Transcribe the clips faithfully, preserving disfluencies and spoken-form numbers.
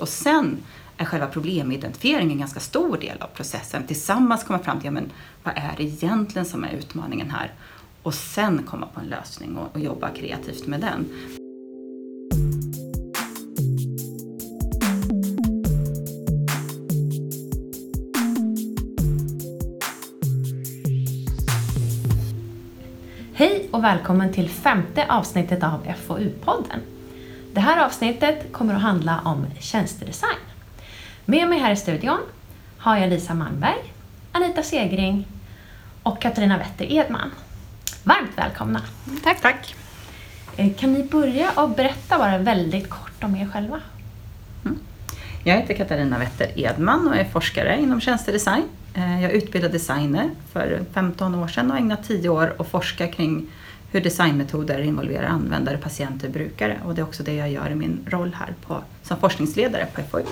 Och sen är själva problemidentifieringen en ganska stor del av processen. Tillsammans kommer fram till, ja, men vad är det egentligen som är utmaningen här? Och sen komma på en lösning och, och jobba kreativt med den. Hej och välkommen till femte avsnittet av F O U-podden. Det här avsnittet kommer att handla om tjänstedesign. Med mig här i studion har jag Lisa Malmberg, Anita Segring och Katarina Wetter-Edman. Varmt välkomna! Tack, tack! Kan ni börja och berätta bara väldigt kort om er själva? Mm. Jag heter Katarina Wetter-Edman och är forskare inom tjänstedesign. Jag utbildade designer för femton år sedan och ägnat tio år att forska kring hur designmetoder involverar användare, patienter och brukare. Och det är också det jag gör i min roll här på, som forskningsledare på F O U.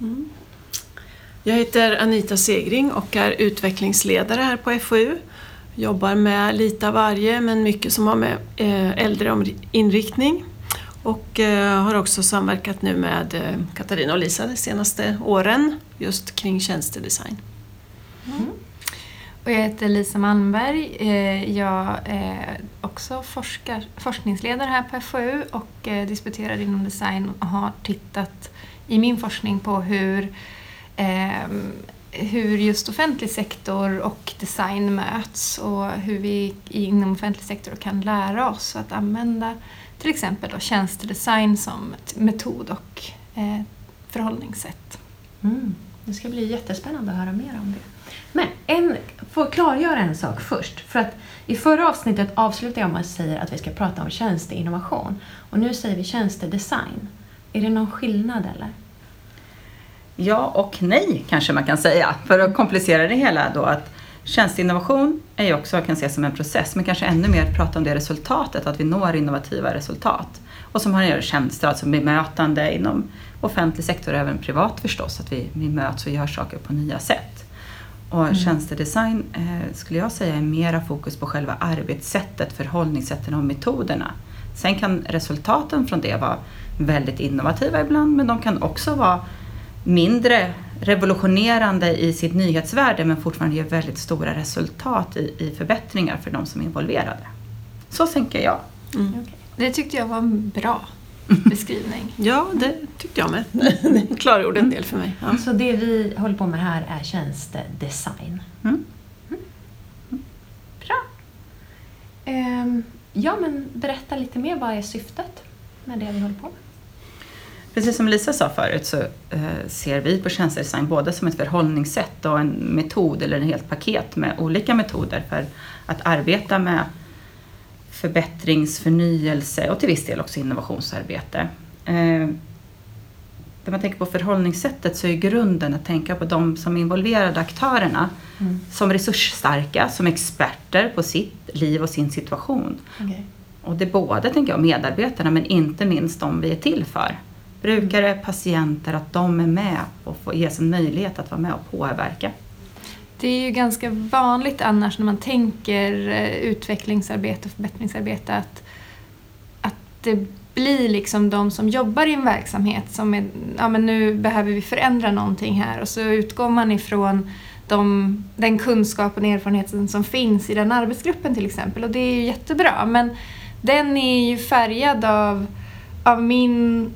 Mm. Jag heter Anita Segring och är utvecklingsledare här på F O U. Jobbar med lite av varje, men mycket som har med äldreinriktning. Och har också samverkat nu med Katarina och Lisa de senaste åren just kring tjänstedesign. Mm. Och jag heter Lisa Malmberg. Jag är också forskar, forskningsledare här på F O U och disputerad inom design och har tittat i min forskning på hur, eh, hur just offentlig sektor och design möts och hur vi inom offentlig sektor kan lära oss att använda till exempel då tjänstedesign som metod och eh, förhållningssätt. Mm. Det ska bli jättespännande att höra mer om det. Men en, får klargöra en sak först. För att i förra avsnittet avslutar jag med att säga att vi ska prata om tjänsteinnovation. Och nu säger vi tjänstedesign. Är det någon skillnad eller? Ja och nej kanske man kan säga. För att komplicera det hela då, att tjänsteinnovation är ju också, kan ses som en process, men kanske ännu mer prata om det resultatet, att vi når innovativa resultat. Och som har att göra tjänster, alltså bemötande inom offentlig sektor och även privat förstås, att vi, vi möts och gör saker på nya sätt. Och mm. tjänstedesign eh, skulle jag säga är mera fokus på själva arbetssättet, förhållningssätten och metoderna. Sen kan resultaten från det vara väldigt innovativa ibland, men de kan också vara mindre revolutionerande i sitt nyhetsvärde, men fortfarande ger väldigt stora resultat i, i förbättringar för de som är involverade. Så tänker jag. Mm. Okay. Det tyckte jag var en bra beskrivning. Ja, det tyckte jag med. Det klargjorde en del för mig. Ja. Så det vi håller på med här är tjänstedesign. Mm. Mm. Mm. Bra. Ehm, ja, men berätta lite mer. Vad är syftet med det vi håller på med? Precis som Lisa sa förut så ser vi på tjänstedesign både som ett förhållningssätt och en metod eller en helt paket med olika metoder för att arbeta med förbättrings-, förnyelse och till viss del också innovationsarbete. När man tänker på förhållningssättet så är grunden att tänka på de som är involverade aktörerna mm. som resursstarka, som experter på sitt liv och sin situation. Okay. Och det är både, tänker jag, medarbetarna men inte minst de vi är till för. Brukare, patienter, att de är med och får ges en möjlighet att vara med och påverka. Det är ju ganska vanligt annars när man tänker utvecklingsarbete och förbättringsarbete att, att det blir liksom de som jobbar i en verksamhet som är, ja men nu behöver vi förändra någonting här, och så utgår man ifrån de, den kunskap och erfarenheten som finns i den arbetsgruppen till exempel, och det är ju jättebra, men den är ju färgad av, av min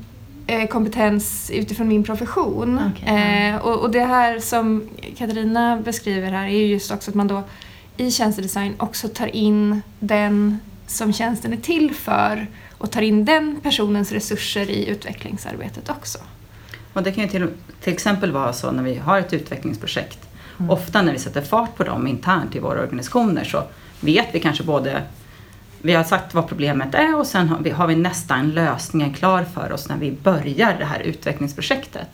kompetens utifrån min profession. Okay, yeah. eh, och, och det här som Katarina beskriver här är just också att man då i tjänstedesign också tar in den som tjänsten är till för och tar in den personens resurser i utvecklingsarbetet också. Och det kan ju till, till exempel vara så när vi har ett utvecklingsprojekt. Mm. Ofta när vi sätter fart på dem internt i våra organisationer så vet vi kanske både vi har sagt vad problemet är och sen har vi, har vi nästan lösningen klar för oss när vi börjar det här utvecklingsprojektet.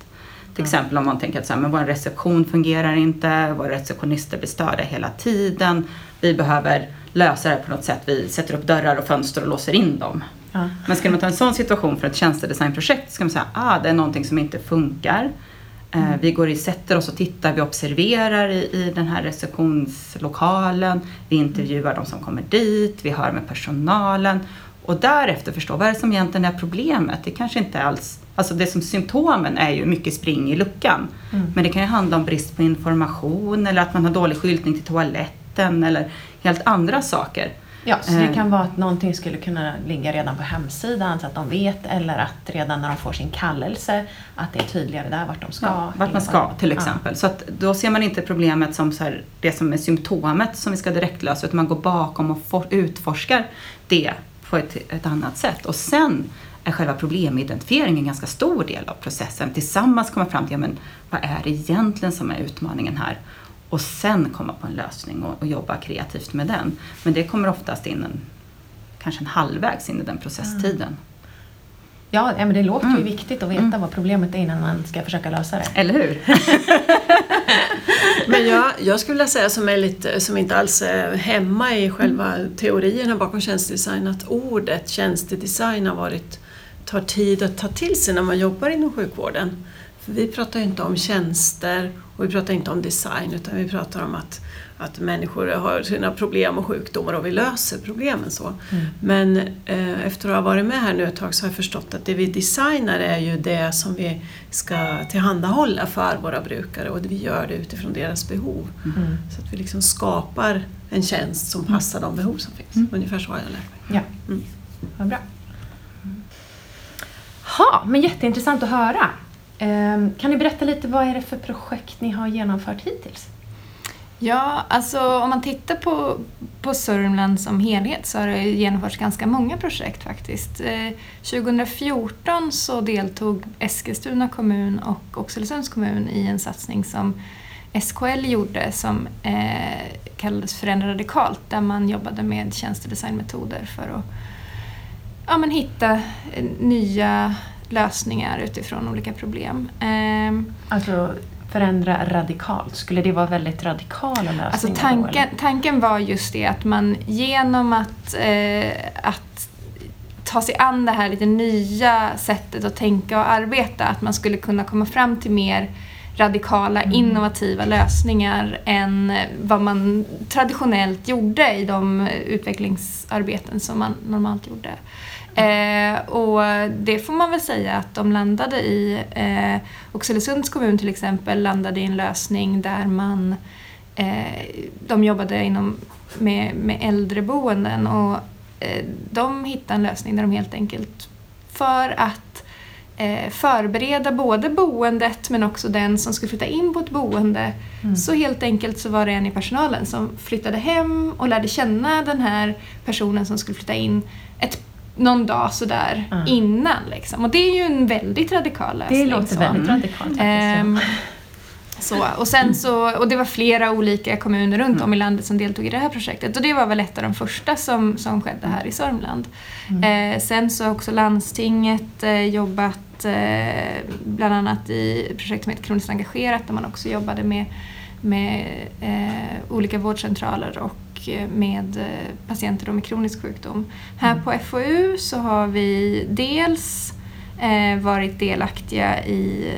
Till mm. exempel om man tänker att så här, men vår reception fungerar inte, våra receptionister blir störda hela tiden. Vi behöver lösa det på något sätt, vi sätter upp dörrar och fönster och låser in dem. Mm. Men ska man ta en sån situation för ett tjänstedesignprojekt så ska man säga att ah, det är någonting som inte funkar. Mm. Vi går i, sätter oss och tittar, vi observerar i, i den här receptionslokalen, vi intervjuar de som kommer dit, vi hör med personalen och därefter förstår vad är det som egentligen är problemet. Det kanske inte alls, Alltså det som symptomen är ju mycket spring i luckan. Mm. Men det kan ju handla om brist på information eller att man har dålig skyltning till toaletten eller helt andra saker. Ja, så det kan vara att någonting skulle kunna ligga redan på hemsidan så att de vet, eller att redan när de får sin kallelse att det är tydligare där vart de ska. Ja, vart man ska till exempel. Ja. Så att då ser man inte problemet som så här, det som är symptomet som vi ska direkt lösa, utan man går bakom och for, utforskar det på ett, ett annat sätt. Och sen är själva problemidentifieringen en ganska stor del av processen. Tillsammans kommer fram till, ja, men vad är det egentligen som är utmaningen här? Och sen komma på en lösning och, och jobba kreativt med den. Men det kommer oftast in en, kanske en halvvägs in i den processtiden. Mm. Ja, men det låter ju mm. viktigt att veta mm. vad problemet är innan man ska försöka lösa det. Eller hur? Men jag, jag skulle vilja säga som, är lite, som inte alls är hemma i själva teorierna bakom tjänstedesign, att ordet tjänstedesign har varit, tar tid att ta till sig när man jobbar inom sjukvården. För vi pratar ju inte om tjänster och vi pratar inte om design, utan vi pratar om att, att människor har sina problem och sjukdomar och vi löser problemen så. Mm. Men eh, efter att ha varit med här nu ett tag så har jag förstått att det vi designar är ju det som vi ska tillhandahålla för våra brukare, och vi gör det utifrån deras behov. Mm. Så att vi liksom skapar en tjänst som passar mm. de behov som finns. Mm. Ungefär så har jag lärt mig. Ja, mm. Vad bra. Mm. Ha, men jätteintressant att höra. Kan ni berätta lite, vad är det för projekt ni har genomfört hittills? Ja, alltså om man tittar på, på Sörmland som helhet så har det genomförts ganska många projekt faktiskt. tjugofjorton så deltog Eskilstuna kommun och Oxelösunds kommun i en satsning som S K L gjorde som eh, kallades Förändra radikalt, där man jobbade med tjänstedesignmetoder för att ja, men hitta nya lösningar utifrån olika problem. Alltså förändra radikalt. Skulle det vara väldigt radikala lösningar? Alltså tanken, tanken var just det att man genom att, eh, att ta sig an det här lite nya sättet att tänka och arbeta, att man skulle kunna komma fram till mer radikala, mm. innovativa lösningar än vad man traditionellt gjorde i de utvecklingsarbeten som man normalt gjorde. Eh, och det får man väl säga att de landade i. eh, Oxelösunds kommun till exempel landade i en lösning där man eh, de jobbade inom, med, med äldreboenden, och eh, de hittade en lösning där de helt enkelt för att eh, förbereda både boendet men också den som skulle flytta in på ett boende, mm. så helt enkelt så var det en i personalen som flyttade hem och lärde känna den här personen som skulle flytta in ett någon dag sådär mm. innan liksom. Och det är ju en väldigt radikal lösning. Det låter så. Väldigt radikalt faktiskt. Ehm, ja. så. Och, sen så, och det var flera olika kommuner runt mm. om i landet som deltog i det här projektet. Och det var väl ett av de första som, som skedde här i Sörmland. Mm. Ehm, sen så har också landstinget eh, jobbat eh, bland annat i projekt som heter Kroniskt Engagerat, där man också jobbade med, med eh, olika vårdcentraler och med patienter med kronisk sjukdom. Här mm. på F O U så har vi dels eh, varit delaktiga i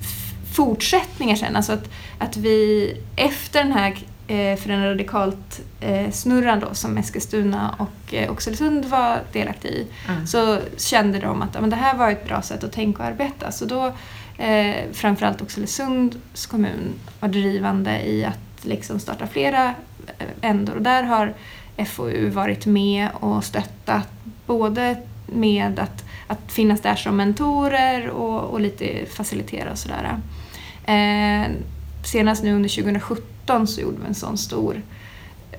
f- fortsättningar sen. Alltså att, att vi efter den här eh, förändra radikalt eh, snurran då, som Eskilstuna och eh, Oxelösund var delaktiga i, mm. så kände de att ja, men det här var ett bra sätt att tänka och arbeta. Så då eh, framförallt Oxelösunds kommun var drivande i att liksom starta flera ändå. Och där har F O U varit med och stöttat både med att, att finnas där som mentorer och, och lite facilitera och sådär. Eh, senast nu under tjugosjutton så gjorde vi en sån stor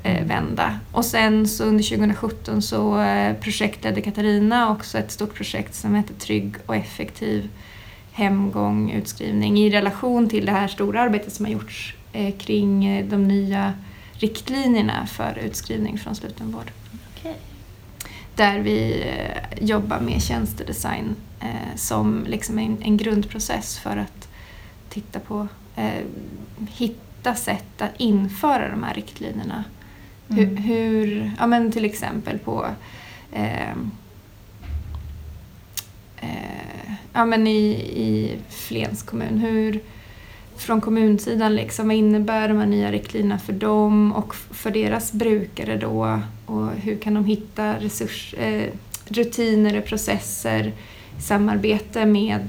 eh, vända. Och sen så under tjugosjutton så eh, projektledde Katarina också ett stort projekt som heter Trygg och effektiv hemgång, utskrivning i relation till det här stora arbetet som har gjorts eh, kring de nya riktlinjerna för utskrivning från slutenvård. Okej. Där vi jobbar med tjänstedesign eh, som liksom en, en grundprocess för att titta på, eh, hitta sätt att införa de här riktlinjerna. Mm. Hur, hur, ja men till exempel på eh, eh, ja men i, i Flens kommun, hur från kommunsidan liksom, vad innebär de här nya riktlinjerna för dem och för deras brukare då, och hur kan de hitta resurs, eh, rutiner och processer samarbete med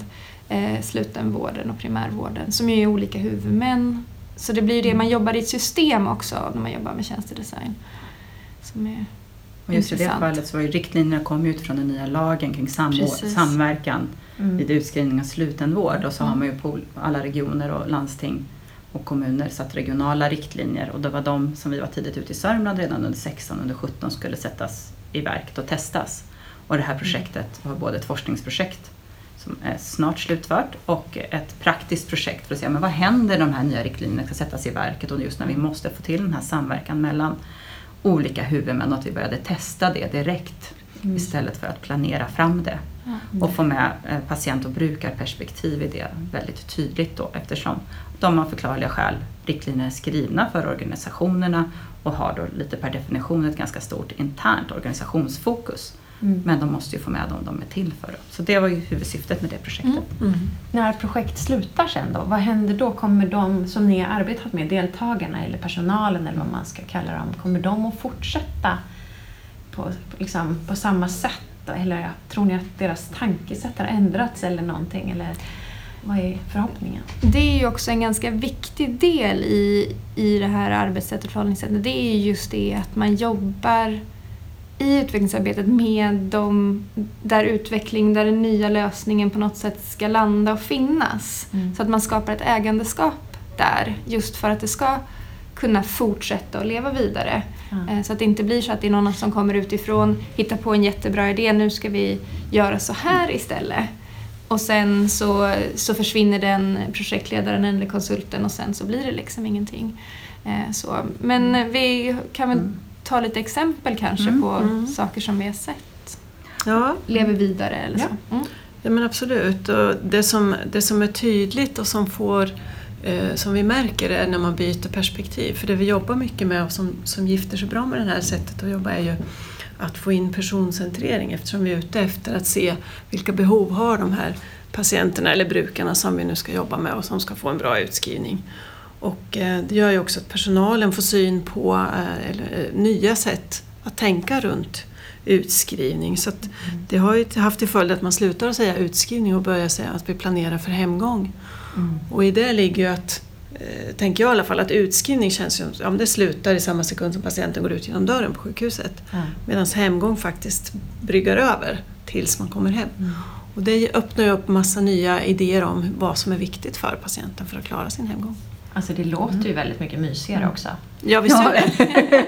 eh, slutenvården och primärvården som ju är olika huvudmän. Så det blir ju det, man jobbar i ett system också när man jobbar med tjänstedesign. Som är och just intressant. I det fallet så var ju riktlinjerna kom ut från den nya lagen kring samvå- samverkan mm. vid utskrivning av slutenvård. Och så mm. har man ju på alla regioner och landsting och kommuner satt regionala riktlinjer. Och det var de som vi var tidigt ute i Sörmland redan under sexton under sjutton skulle sättas i verket och testas. Och det här projektet var både ett forskningsprojekt som är snart slutfört och ett praktiskt projekt för att se men vad händer när de här nya riktlinjerna ska sättas i verket och just när vi måste få till den här samverkan mellan olika huvudmän och att vi började testa det direkt mm. istället för att planera fram det. Mm. Och få med patient- och brukarperspektiv i det väldigt tydligt då eftersom de har förklarliga skäl riktlinjer är skrivna för organisationerna och har då lite per definition ett ganska stort internt organisationsfokus. Mm. Men de måste ju få med dem de är till för. Så det var ju huvudsyftet med det projektet. Mm. Mm. När projekt slutar sen då, vad händer då? Kommer de som ni har arbetat med, deltagarna eller personalen eller vad man ska kalla dem, kommer de att fortsätta på, liksom, på samma sätt? Eller tror ni att deras tankesätt har ändrats eller någonting? Eller vad är förhoppningen? Det är ju också en ganska viktig del i, i det här arbetssättet och förhållningssättet. Det är just det att man jobbar i utvecklingsarbetet med de där utveckling, där den nya lösningen på något sätt ska landa och finnas. Mm. Så att man skapar ett ägandeskap där, just för att det ska kunna fortsätta och leva vidare. Mm. Så att det inte blir så att det är någon som kommer utifrån, hittar på en jättebra idé, nu ska vi göra så här istället. Och sen så, så försvinner den projektledaren eller konsulten och sen så blir det liksom ingenting. Så, men vi kan väl mm. ta lite exempel kanske mm, på mm. saker som vi har sett. Ja. Lever vidare eller ja. Så. Mm. Ja men absolut. Och det, som, det som är tydligt och som, får, eh, som vi märker är när man byter perspektiv. För det vi jobbar mycket med och som, som gifter sig bra med det här sättet att jobba är ju att få in personcentrering. Eftersom vi är ute efter att se vilka behov har de här patienterna eller brukarna som vi nu ska jobba med och som ska få en bra utskrivning. Och det gör ju också att personalen får syn på eller, nya sätt att tänka runt utskrivning. Så att det har ju haft till följd att man slutar att säga utskrivning och börjar säga att vi planerar för hemgång. Mm. Och i det ligger ju att, tänker jag i alla fall, att utskrivning känns som ja, det slutar i samma sekund som patienten går ut genom dörren på sjukhuset. Mm. Medan hemgång faktiskt bryggar över tills man kommer hem. Mm. Och det öppnar ju upp massa nya idéer om vad som är viktigt för patienten för att klara sin hemgång. Alltså det låter ju väldigt mycket mysigare också. Ja, visst gör det.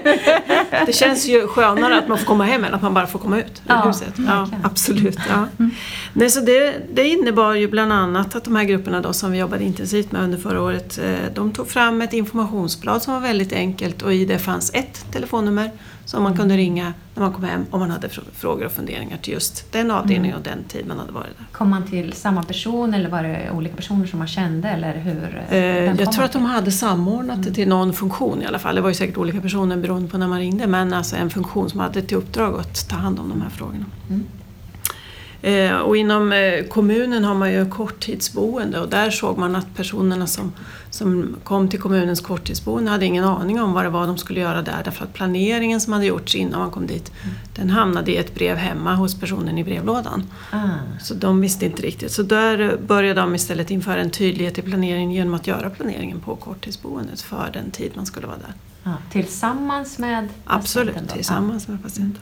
Det känns ju skönare att man får komma hem än att man bara får komma ut ur huset. Ja, absolut. Ja. Mm. Nej, så det, det innebar ju bland annat att de här grupperna då, som vi jobbade intensivt med under förra året, de tog fram ett informationsblad som var väldigt enkelt och i det fanns ett telefonnummer som man kunde ringa när man kom hem om man hade frågor och funderingar till just den avdelningen och den tid man hade varit där. Kom man till samma person eller var det olika personer som man kände? Eller hur? Eh, jag tror till? att de hade samordnat det till någon funktion i alla fall. Det var ju säkert olika personer beroende på när man ringde, men alltså en funktion som hade till uppdrag att ta hand om de här frågorna. Mm. Eh, och inom eh, kommunen har man ju korttidsboende och där såg man att personerna som, som kom till kommunens korttidsboende hade ingen aning om vad det var de skulle göra där, därför att planeringen som hade gjorts innan man kom dit mm. den hamnade i ett brev hemma hos personen i brevlådan. Ah. Så de visste inte riktigt. Så där började de istället införa en tydlighet i planeringen genom att göra planeringen på korttidsboendet för den tid man skulle vara där. Ah. Tillsammans med patienten? Absolut, tillsammans med patienten.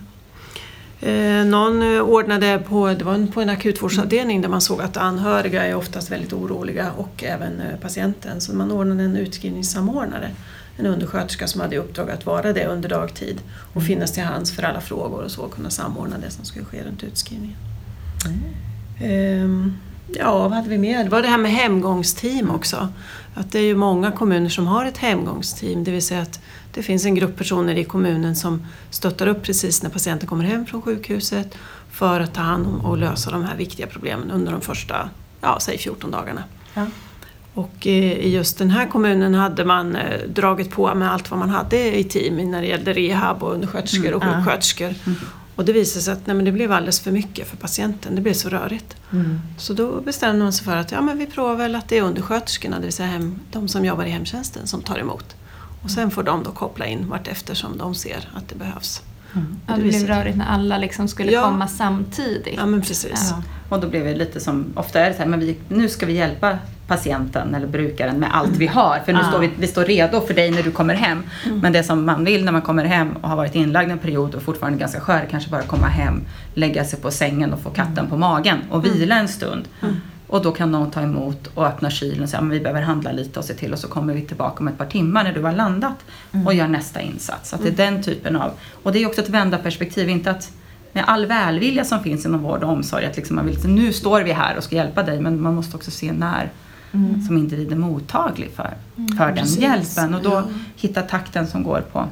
Eh, någon ordnade på, det var på en akutvårdsavdelning där man såg att anhöriga är oftast väldigt oroliga och även patienten. Så man ordnade en utskrivningssamordnare, en undersköterska som hade i uppdrag att vara det under dagtid och finnas till hands för alla frågor och så kunna samordna det som skulle ske runt utskrivningen. Mm. Eh, ja, vad hade vi mer? Det var det här med hemgångsteam också. Att det är ju många kommuner som har ett hemgångsteam, det vill säga att det finns en grupp personer i kommunen som stöttar upp precis när patienten kommer hem från sjukhuset för att ta hand om och lösa de här viktiga problemen under de första, ja, säg fjorton dagarna. Ja. Och i just den här kommunen hade man dragit på med allt vad man hade i team när det gällde rehab och undersköterskor och sjuksköterskor. Mm. Mm. Och det visade sig att nej, men det blev alldeles för mycket för patienten, det blev så rörigt. Mm. Så då bestämde man sig för att ja, men vi provar väl att det är undersköterskorna, det vill säga hem, de som jobbar i hemtjänsten som tar emot. Och sen får de då koppla in vart eftersom de ser att det behövs. Mm. Det, det blev rörigt när alla liksom skulle ja. komma samtidigt. Ja, men precis. Ja. Och då blev det lite som, ofta är det så här, men vi, nu ska vi hjälpa patienten eller brukaren med allt vi har. För nu ah. står vi, vi står redo för dig när du kommer hem. Mm. Men det som man vill när man kommer hem och har varit inlagd en period och fortfarande ganska skör, kanske bara komma hem, lägga sig på sängen och få katten mm. på magen och vila en stund. Mm. Och då kan någon ta emot och öppna kylen och säga, men vi behöver handla lite och se till, och så kommer vi tillbaka om ett par timmar när du har landat mm. och gör nästa insats. Så att det är den typen av, och det är också ett vända perspektiv, inte att med all välvilja som finns inom vård och omsorg att liksom man vill, nu står vi här och ska hjälpa dig, men man måste också se när mm. som individ är mottaglig för, för mm, den precis. hjälpen, och då ja. hitta takten som går på.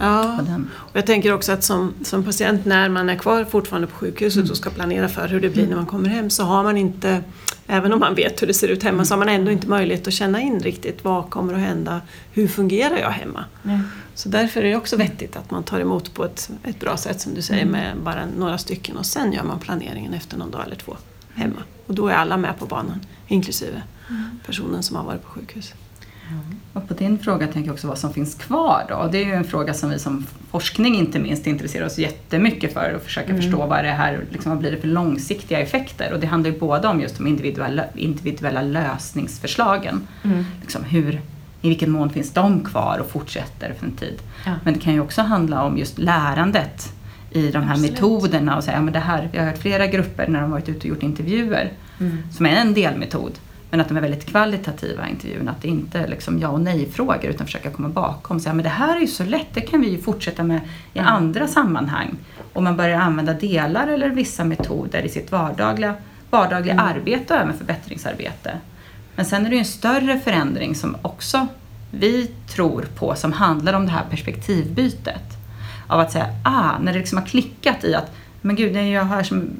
Ja, och jag tänker också att som, som patient när man är kvar fortfarande på sjukhuset mm. och ska planera för hur det blir när man kommer hem, så har man inte, även om man vet hur det ser ut hemma, så har man ändå inte möjlighet att känna in riktigt vad kommer att hända, hur fungerar jag hemma. Mm. Så därför är det också vettigt att man tar emot på ett, ett bra sätt som du säger, med bara några stycken, och sen gör man planeringen efter någon dag eller två hemma. Och då är alla med på banan, inklusive mm. personen som har varit på sjukhus. Mm. Och på din fråga tänker jag också vad som finns kvar då. Och det är ju en fråga som vi som forskning inte minst intresserar oss jättemycket för, och försöka mm. förstå vad det här, liksom, vad blir det för långsiktiga effekter. Och det handlar ju både om just de individuella, individuella lösningsförslagen. Mm. Liksom hur, i vilken mån finns de kvar och fortsätter för en tid. Ja. Men det kan ju också handla om just lärandet i de här Absolut. metoderna. Och så här, ja, men det här, jag har hört flera grupper när de varit ute och gjort intervjuer mm. som är en delmetod. Men att de är väldigt kvalitativa intervjun. Att det inte är liksom ja och nej-frågor, utan försöka komma bakom och säga, men det här är ju så lätt, det kan vi ju fortsätta med i mm. andra sammanhang. Och man börjar använda delar eller vissa metoder i sitt vardagliga, vardagliga mm. arbete och även förbättringsarbete. Men sen är det ju en större förändring som också vi tror på, som handlar om det här perspektivbytet. Av att säga, ah, när det liksom har klickat i att, men gud, när jag, här som,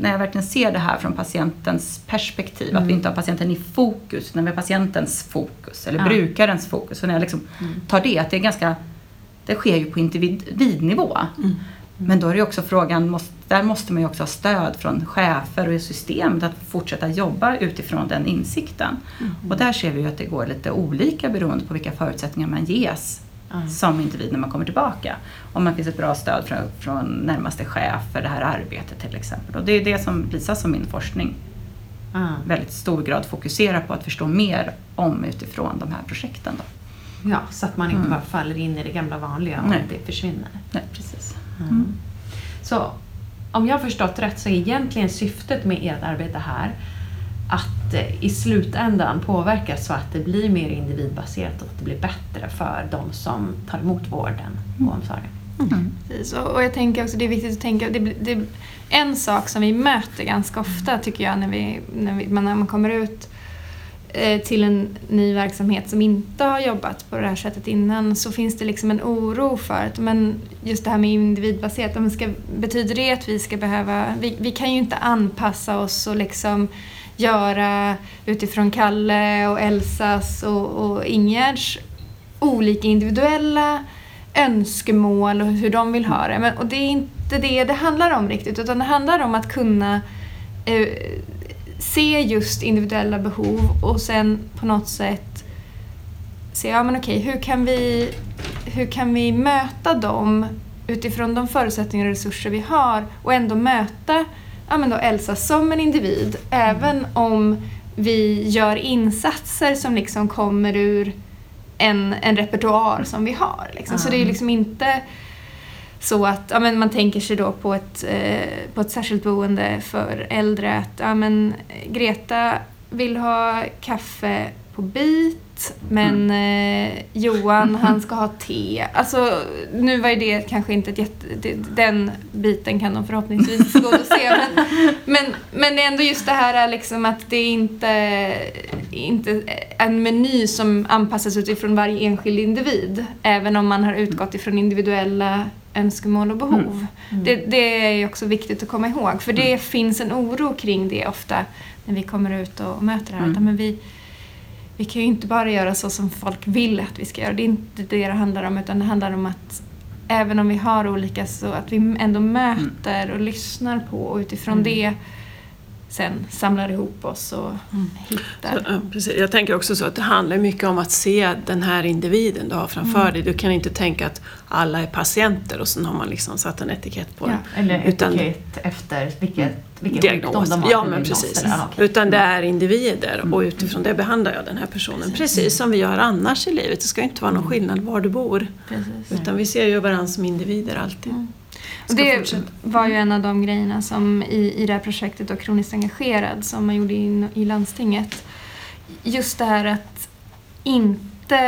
när jag verkligen ser det här från patientens perspektiv, mm. att vi inte har patienten i fokus, när vi har patientens fokus eller ja. brukarens fokus, och när jag liksom mm. tar det, att det är ganska, det sker ju på individnivå. Mm. Mm. Men då är det också frågan, måste, där måste man ju också ha stöd från chefer och system att fortsätta jobba utifrån den insikten. Mm. Och där ser vi ju att det går lite olika beroende på vilka förutsättningar man ges. Mm. Som individ när man kommer tillbaka. Om man finns ett bra stöd från, från närmaste chef för det här arbetet till exempel. Och det är det som Lisa som min forskning mm. väldigt stor grad fokuserar på, att förstå mer om utifrån de här projekten då. Ja, så att man inte mm. bara faller in i det gamla vanliga och Nej. det försvinner. Nej, precis. Mm. Mm. Så om jag har förstått rätt, så är egentligen syftet med ert arbete här att i slutändan påverkas så att det blir mer individbaserat och att det blir bättre för de som tar emot vården och omsorgen. Mm. Mm. Och jag tänker också, det är viktigt att tänka, det, det, en sak som vi möter ganska ofta tycker jag när, vi, när, vi, när man kommer ut eh, till en ny verksamhet som inte har jobbat på det här sättet innan, så finns det liksom en oro för att, men just det här med individbaserat, om ska, betyder det att vi ska behöva, vi, vi kan ju inte anpassa oss och liksom göra utifrån Kalle och Elsas och, och Ingerds olika individuella önskemål och hur de vill ha det. Men, och det är inte det det handlar om riktigt, utan det handlar om att kunna eh, se just individuella behov och sen på något sätt se, ja men okej, hur kan vi, hur kan vi möta dem utifrån de förutsättningar och resurser vi har, och ändå möta ja, men då Elsa som en individ, även om vi gör insatser som liksom kommer ur en, en repertoar som vi har. Liksom. Mm. Så det är liksom inte så att ja, men man tänker sig då på ett, eh, på ett särskilt boende för äldre att ja, men Greta vill ha kaffe på bit, men eh, Johan han ska ha te. Alltså nu var ju det kanske inte ett jätte, det, den biten kan de förhoppningsvis gå och se, men, men, men ändå just det här är liksom att det är inte, inte en meny som anpassas utifrån varje enskild individ, även om man har utgått ifrån individuella önskemål och behov. Mm. Det, det är också viktigt att komma ihåg, för det mm. finns en oro kring det ofta när vi kommer ut och möter det här. Mm. Men vi Vi kan ju inte bara göra så som folk vill att vi ska göra. Det är inte det det handlar om, utan det handlar om att även om vi har olika, så att vi ändå möter och lyssnar på, och utifrån mm. det sen samlar ihop oss och mm. hittar. Så, jag tänker också så att det handlar mycket om att se den här individen du har framför mm. dig. Du kan inte tänka att alla är patienter och sen har man liksom satt en etikett på ja, dem. Eller utan etikett efter vilket, vilken diagnos de har. Ja, men precis. Där, okay. Utan det är individer mm. och utifrån det behandlar jag den här personen. Precis, precis som vi gör annars i livet. Det ska inte vara någon skillnad var du bor. Precis. Utan vi ser ju varandra som individer alltid. Mm. Det fortsätta. Var ju en av de grejerna som i, i det här projektet och Kroniskt Engagerad som man gjorde in, i landstinget. Just det här att inte,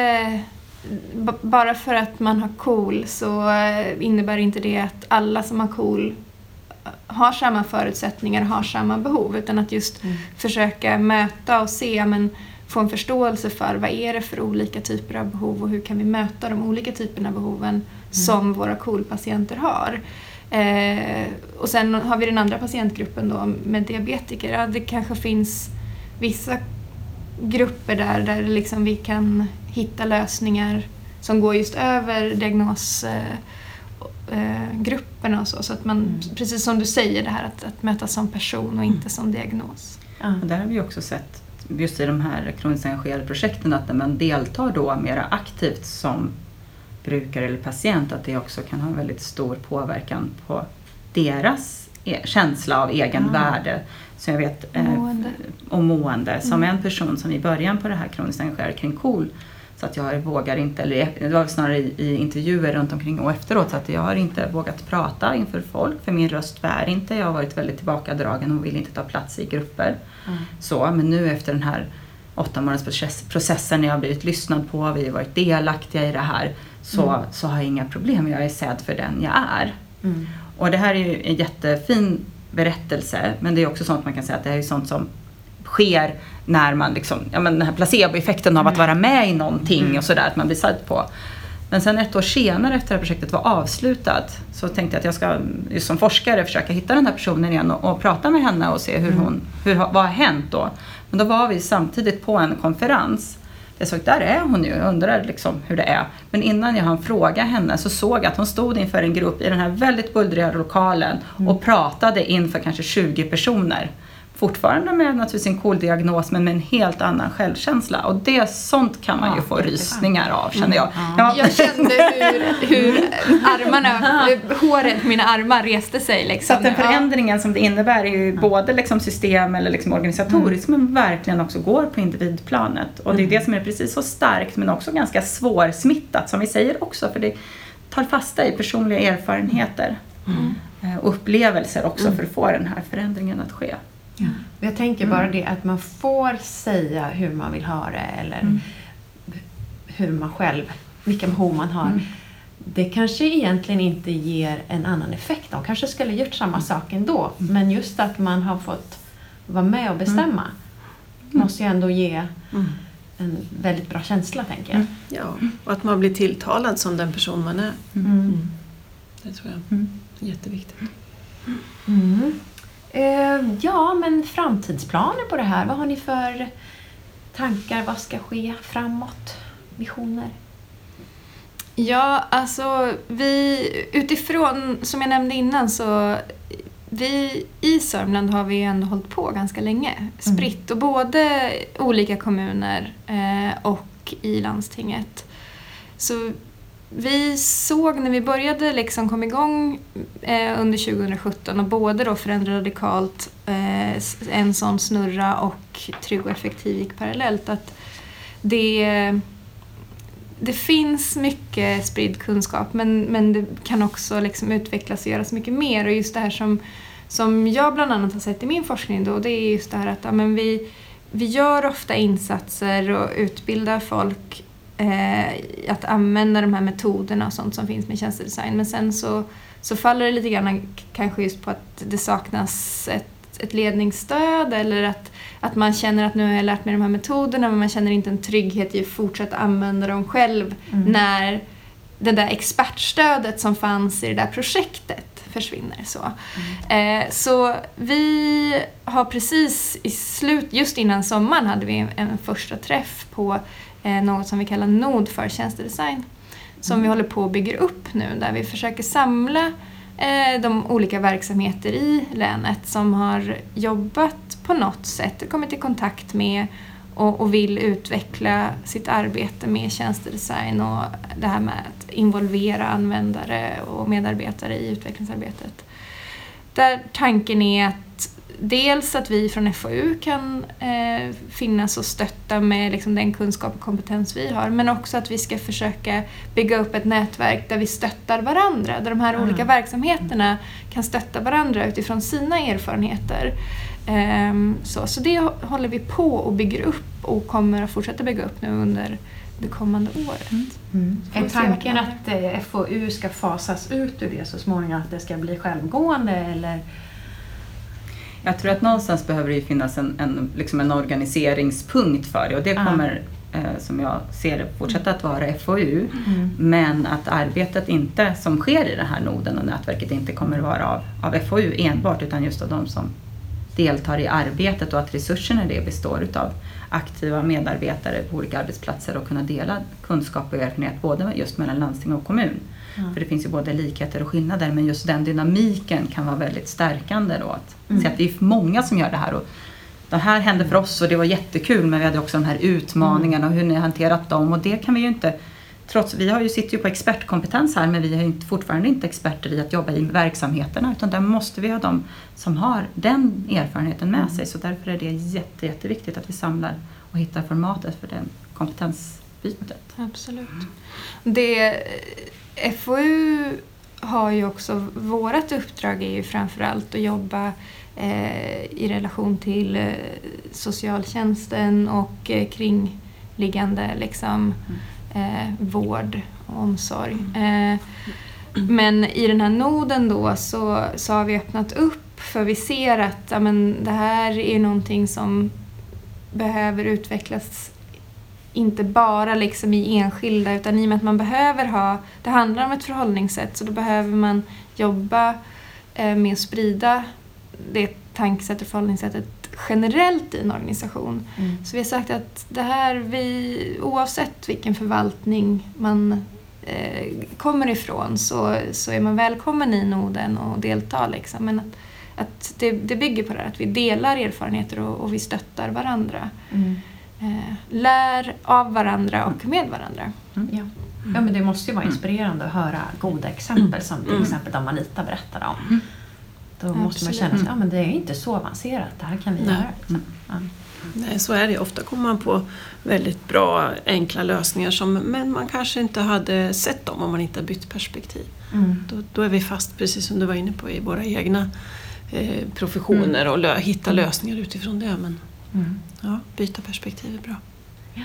b- bara för att man har KOL så innebär inte det att alla som har KOL har samma förutsättningar och har samma behov. Utan att just mm. försöka möta och se, men få en förståelse för vad är det för olika typer av behov och hur kan vi möta de olika typerna av behoven som våra KOL-patienter har. Eh, och sen har vi den andra patientgruppen då med diabetiker. Ja, det kanske finns vissa grupper där, där liksom vi kan hitta lösningar som går just över diagnosgrupperna eh, och så. Så att man, mm. precis som du säger, det här att, att mötas som person och inte mm. som diagnos. Ja, där har vi också sett just i de här kroniskt engagerade projekten att när man deltar då mer aktivt som brukare eller patient, att det också kan ha en väldigt stor påverkan på deras e- känsla av egen ah. värde. Så jag vet, eh, mående. och mående. Som mm. en person som i början på det här kroniskt engagerade kring KOL, så att jag vågar inte, eller det var snarare i, i intervjuer runt omkring och efteråt, så att jag har inte vågat prata inför folk, för min röst bär inte. Jag har varit väldigt tillbakadragen och vill inte ta plats i grupper. Mm. Så, men nu efter den här åtta månaders processen när jag har blivit lyssnad på, vi har varit delaktiga i det här, så, mm. så har jag inga problem. Jag är sedd för den jag är. Mm. Och det här är ju en jättefin berättelse, men det är också sånt man kan säga att det här är sånt som sker när man liksom, ja men den här placeboeffekten av mm. att vara med i någonting mm. och sådär, att man blir satt på. Men sen ett år senare efter det här projektet var avslutat, så tänkte jag att jag ska just som forskare försöka hitta den här personen igen och, och prata med henne och se hur hon, hur, vad har hänt då. Men då var vi samtidigt på en konferens. Jag såg, där är hon ju, jag undrar liksom hur det är. Men innan jag hann fråga henne så såg jag att hon stod inför en grupp i den här väldigt bullriga lokalen mm. och pratade inför kanske tjugo personer. Fortfarande med naturligtvis en KOL-diagnos, men med en helt annan självkänsla. Och det, sånt kan man ja, ju få rysningar av, känner jag. Mm, ja. Jag kände hur, hur armarna, håret, mina armar reste sig. Liksom. Så den förändringen ja. som det innebär är ju både liksom system eller liksom organisatoriskt, mm. men verkligen också går på individplanet. Och det är det som är precis så starkt, men också ganska svårsmittat, som vi säger också. För det tar fasta i personliga erfarenheter mm. och upplevelser också mm. för att få den här förändringen att ske. Ja. Jag tänker bara mm. det att man får säga hur man vill ha det eller mm. hur man själv, vilka behov man har. Mm. Det kanske egentligen inte ger en annan effekt. De kanske skulle gjort samma sak ändå. Mm. Men just att man har fått vara med och bestämma mm. måste ju ändå ge mm. en väldigt bra känsla, tänker jag. Mm. Ja, och att man blir tilltalad som den person man är. Mm. Mm. Det tror jag mm. är jätteviktigt. Mm. Ja, men framtidsplaner på det här. Vad har ni för tankar? Vad ska ske framåt? Visioner? Ja, alltså vi utifrån, som jag nämnde innan, så vi i Sörmland har vi ändå hållit på ganska länge. Spritt och både olika kommuner och i landstinget. Så vi såg när vi började liksom kom igång eh, under tjugosjutton och både då Förändra radikalt, eh, en sån snurra och Trygg och effektiv gick parallellt, att det, det finns mycket spridd kunskap, men, men det kan också liksom utvecklas och göras mycket mer. Och just det här som, som jag bland annat har sett i min forskning då, det är just det här att ja, men vi, vi gör ofta insatser och utbildar folk att använda de här metoderna och sånt som finns med tjänstedesign, men sen så, så faller det lite grann kanske just på att det saknas ett, ett ledningsstöd, eller att, att man känner att nu har jag lärt mig de här metoderna, men man känner inte en trygghet i att fortsätta använda dem själv mm. när det där expertstödet som fanns i det där projektet försvinner. Så, mm. eh, så vi har precis i slut, just innan sommaren hade vi en, en första träff på något som vi kallar nod för tjänstedesign som mm. vi håller på och bygger upp nu, där vi försöker samla eh, de olika verksamheter i länet som har jobbat på något sätt kommit i kontakt med och, och vill utveckla sitt arbete med tjänstedesign och det här med att involvera användare och medarbetare i utvecklingsarbetet. Där tanken är att dels att vi från F O U kan eh, finnas och stötta med liksom, den kunskap och kompetens vi har. Men också att vi ska försöka bygga upp ett nätverk där vi stöttar varandra. Där de här mm. olika verksamheterna kan stötta varandra utifrån sina erfarenheter. Eh, så, så det håller vi på och bygger upp och kommer att fortsätta bygga upp nu under det kommande året. Mm. Mm. Är tanken att eh, F O U ska fasas ut ur det så småningom? Att det ska bli självgående eller... Jag tror att någonstans behöver det finnas en, en, liksom en organiseringspunkt för det. Och det kommer, eh, som jag ser det, fortsätta att vara F O U. Mm. Men att arbetet inte, som sker i den här noden och nätverket, inte kommer vara av, av F O U enbart. Utan just av de som deltar i arbetet och att resurserna i det består av aktiva medarbetare på olika arbetsplatser. Och kunna dela kunskap och erfarenhet både just mellan landsting och kommun. Mm. För det finns ju både likheter och skillnader, men just den dynamiken kan vara väldigt stärkande då. Att mm. se att vi är många som gör det här och det här hände för oss och det var jättekul, men vi hade också de här utmaningarna och hur ni har hanterat dem, och det kan vi ju inte, trots vi har ju, sitter ju på expertkompetens här, men vi är ju inte, fortfarande inte experter i att jobba i verksamheterna, utan där måste vi ha de som har den erfarenheten med mm. sig, så därför är det jätte, jätteviktigt att vi samlar och hittar formatet för den kompetensbytet. Absolut. Det F O U har ju också, vårat uppdrag är ju framförallt att jobba eh, i relation till eh, socialtjänsten och eh, kringliggande liksom, eh, vård och omsorg. Eh, men i den här noden då så, så har vi öppnat upp, för vi ser att ja, men det här är någonting som behöver utvecklas. Inte bara liksom i enskilda, utan i och med att man behöver ha, det handlar om ett förhållningssätt, så då behöver man jobba med att sprida det tankesättet och förhållningssättet generellt i en organisation. Mm. Så vi har sagt att det här, vi, oavsett vilken förvaltning man eh, kommer ifrån, så, så är man välkommen i noden och delta. Liksom. Men att, att det, det bygger på det här, att vi delar erfarenheter och, och vi stöttar varandra. Mm. Lär av varandra och med varandra. Mm. Ja. ja, men det måste ju vara inspirerande att höra goda exempel, som till exempel de Anita berättade om. Mm. Då Absolut. Måste man känna att ja, men det är inte så avancerat, det här kan vi Nej. Göra. Liksom. Ja. Nej, så är det. Ofta kommer man på väldigt bra, enkla lösningar, som, men man kanske inte hade sett dem om man inte bytt perspektiv. Mm. Då, då är vi fast, precis som du var inne på, i våra egna eh, professioner mm. och lö- hitta lösningar utifrån det, men Mm. ja, byta perspektiv är bra. Ja.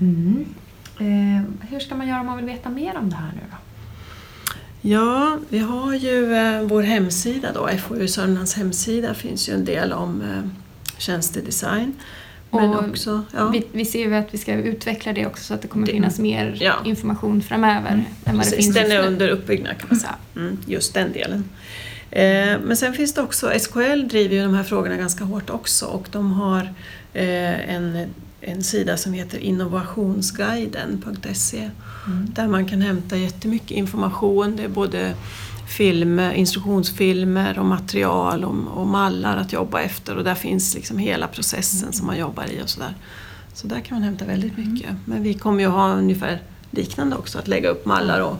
Mm. Eh, hur ska man göra om man vill veta mer om det här nu då? Ja, vi har ju eh, vår hemsida då, F O U Sörmlands hemsida, finns ju en del om eh, tjänstedesign. Men och också, ja. vi, vi ser ju att vi ska utveckla det också, så att det kommer det, finnas mer ja. Information framöver. Mm. Än vad det finns den är under uppbyggnad kan man säga, mm, just den delen. Men sen finns det också, S K L driver ju de här frågorna ganska hårt också, och de har en, en sida som heter innovationsguiden punkt se mm. där man kan hämta jättemycket information. Det är både film, instruktionsfilmer och material om, och mallar att jobba efter, och där finns liksom hela processen mm. som man jobbar i och sådär. Så där kan man hämta väldigt mycket. Mm. Men vi kommer ju ha ungefär liknande också, att lägga upp mallar och,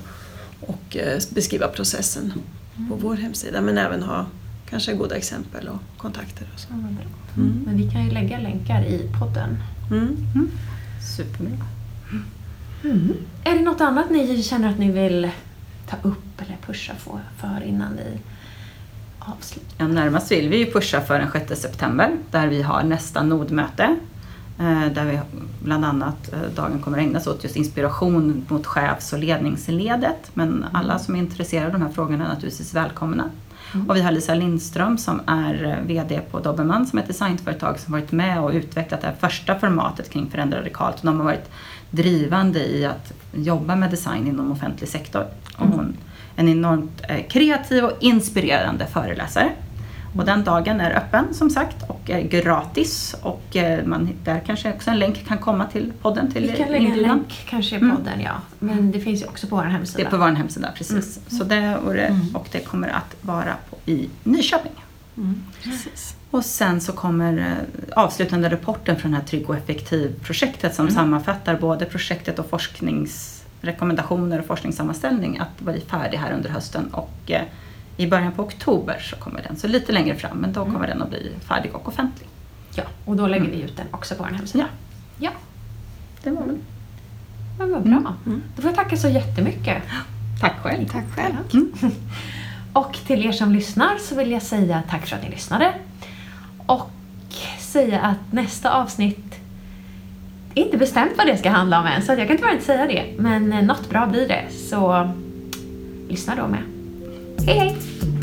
och beskriva processen. Mm. på vår hemsida, men även ha kanske goda exempel och kontakter och så. Ja, men, bra. Mm. men vi kan ju lägga länkar i podden. Mm. Mm. Superbra. Mm. Mm. Är det något annat ni känner att ni vill ta upp eller pusha för innan ni avslutar? Ja, närmast vill vi ju pusha för den sjätte september, där vi har nästa nodmöte, där vi bland annat dagen kommer att ägnas åt just inspiration mot chefs- och ledningsledet. Men alla som är intresserade av de här frågorna är naturligtvis välkomna. Mm. Och vi har Lisa Lindström som är vd på Doberman, som är ett designföretag som varit med och utvecklat det här första formatet kring Förändra radikalt. De har varit drivande i att jobba med design inom offentlig sektor. Och hon är en enormt kreativ och inspirerande föreläsare. Och den dagen är öppen som sagt och är gratis, och man, där kanske också en länk kan komma till podden. Till vi kan lägga en länk kanske i podden, mm. ja. Men det finns ju också på vår hemsida. Det är på vår hemsida, precis. Mm. Så det, och, det, och det kommer att vara på, i Nyköping. Mm. Och sen så kommer avslutande rapporten från det här Trygg och effektiv-projektet som mm. sammanfattar både projektet och forskningsrekommendationer och forskningssammanställning att vara färdig här under hösten, och eh, i början på oktober så kommer den, så lite längre fram, men då mm. kommer den att bli färdig och offentlig. Ja, och då lägger mm. vi ut den också på vår hemsida. Ja, ja. Det var väl. Det var bra. Mm. Då får jag tacka så jättemycket. Tack själv. Tack själv. Mm. Och till er som lyssnar så vill jag säga tack för att ni lyssnade. Och säga att nästa avsnitt är inte bestämt vad det ska handla om än, så jag kan tyvärr inte säga det. Men något bra blir det, så lyssna då med. Hej hej!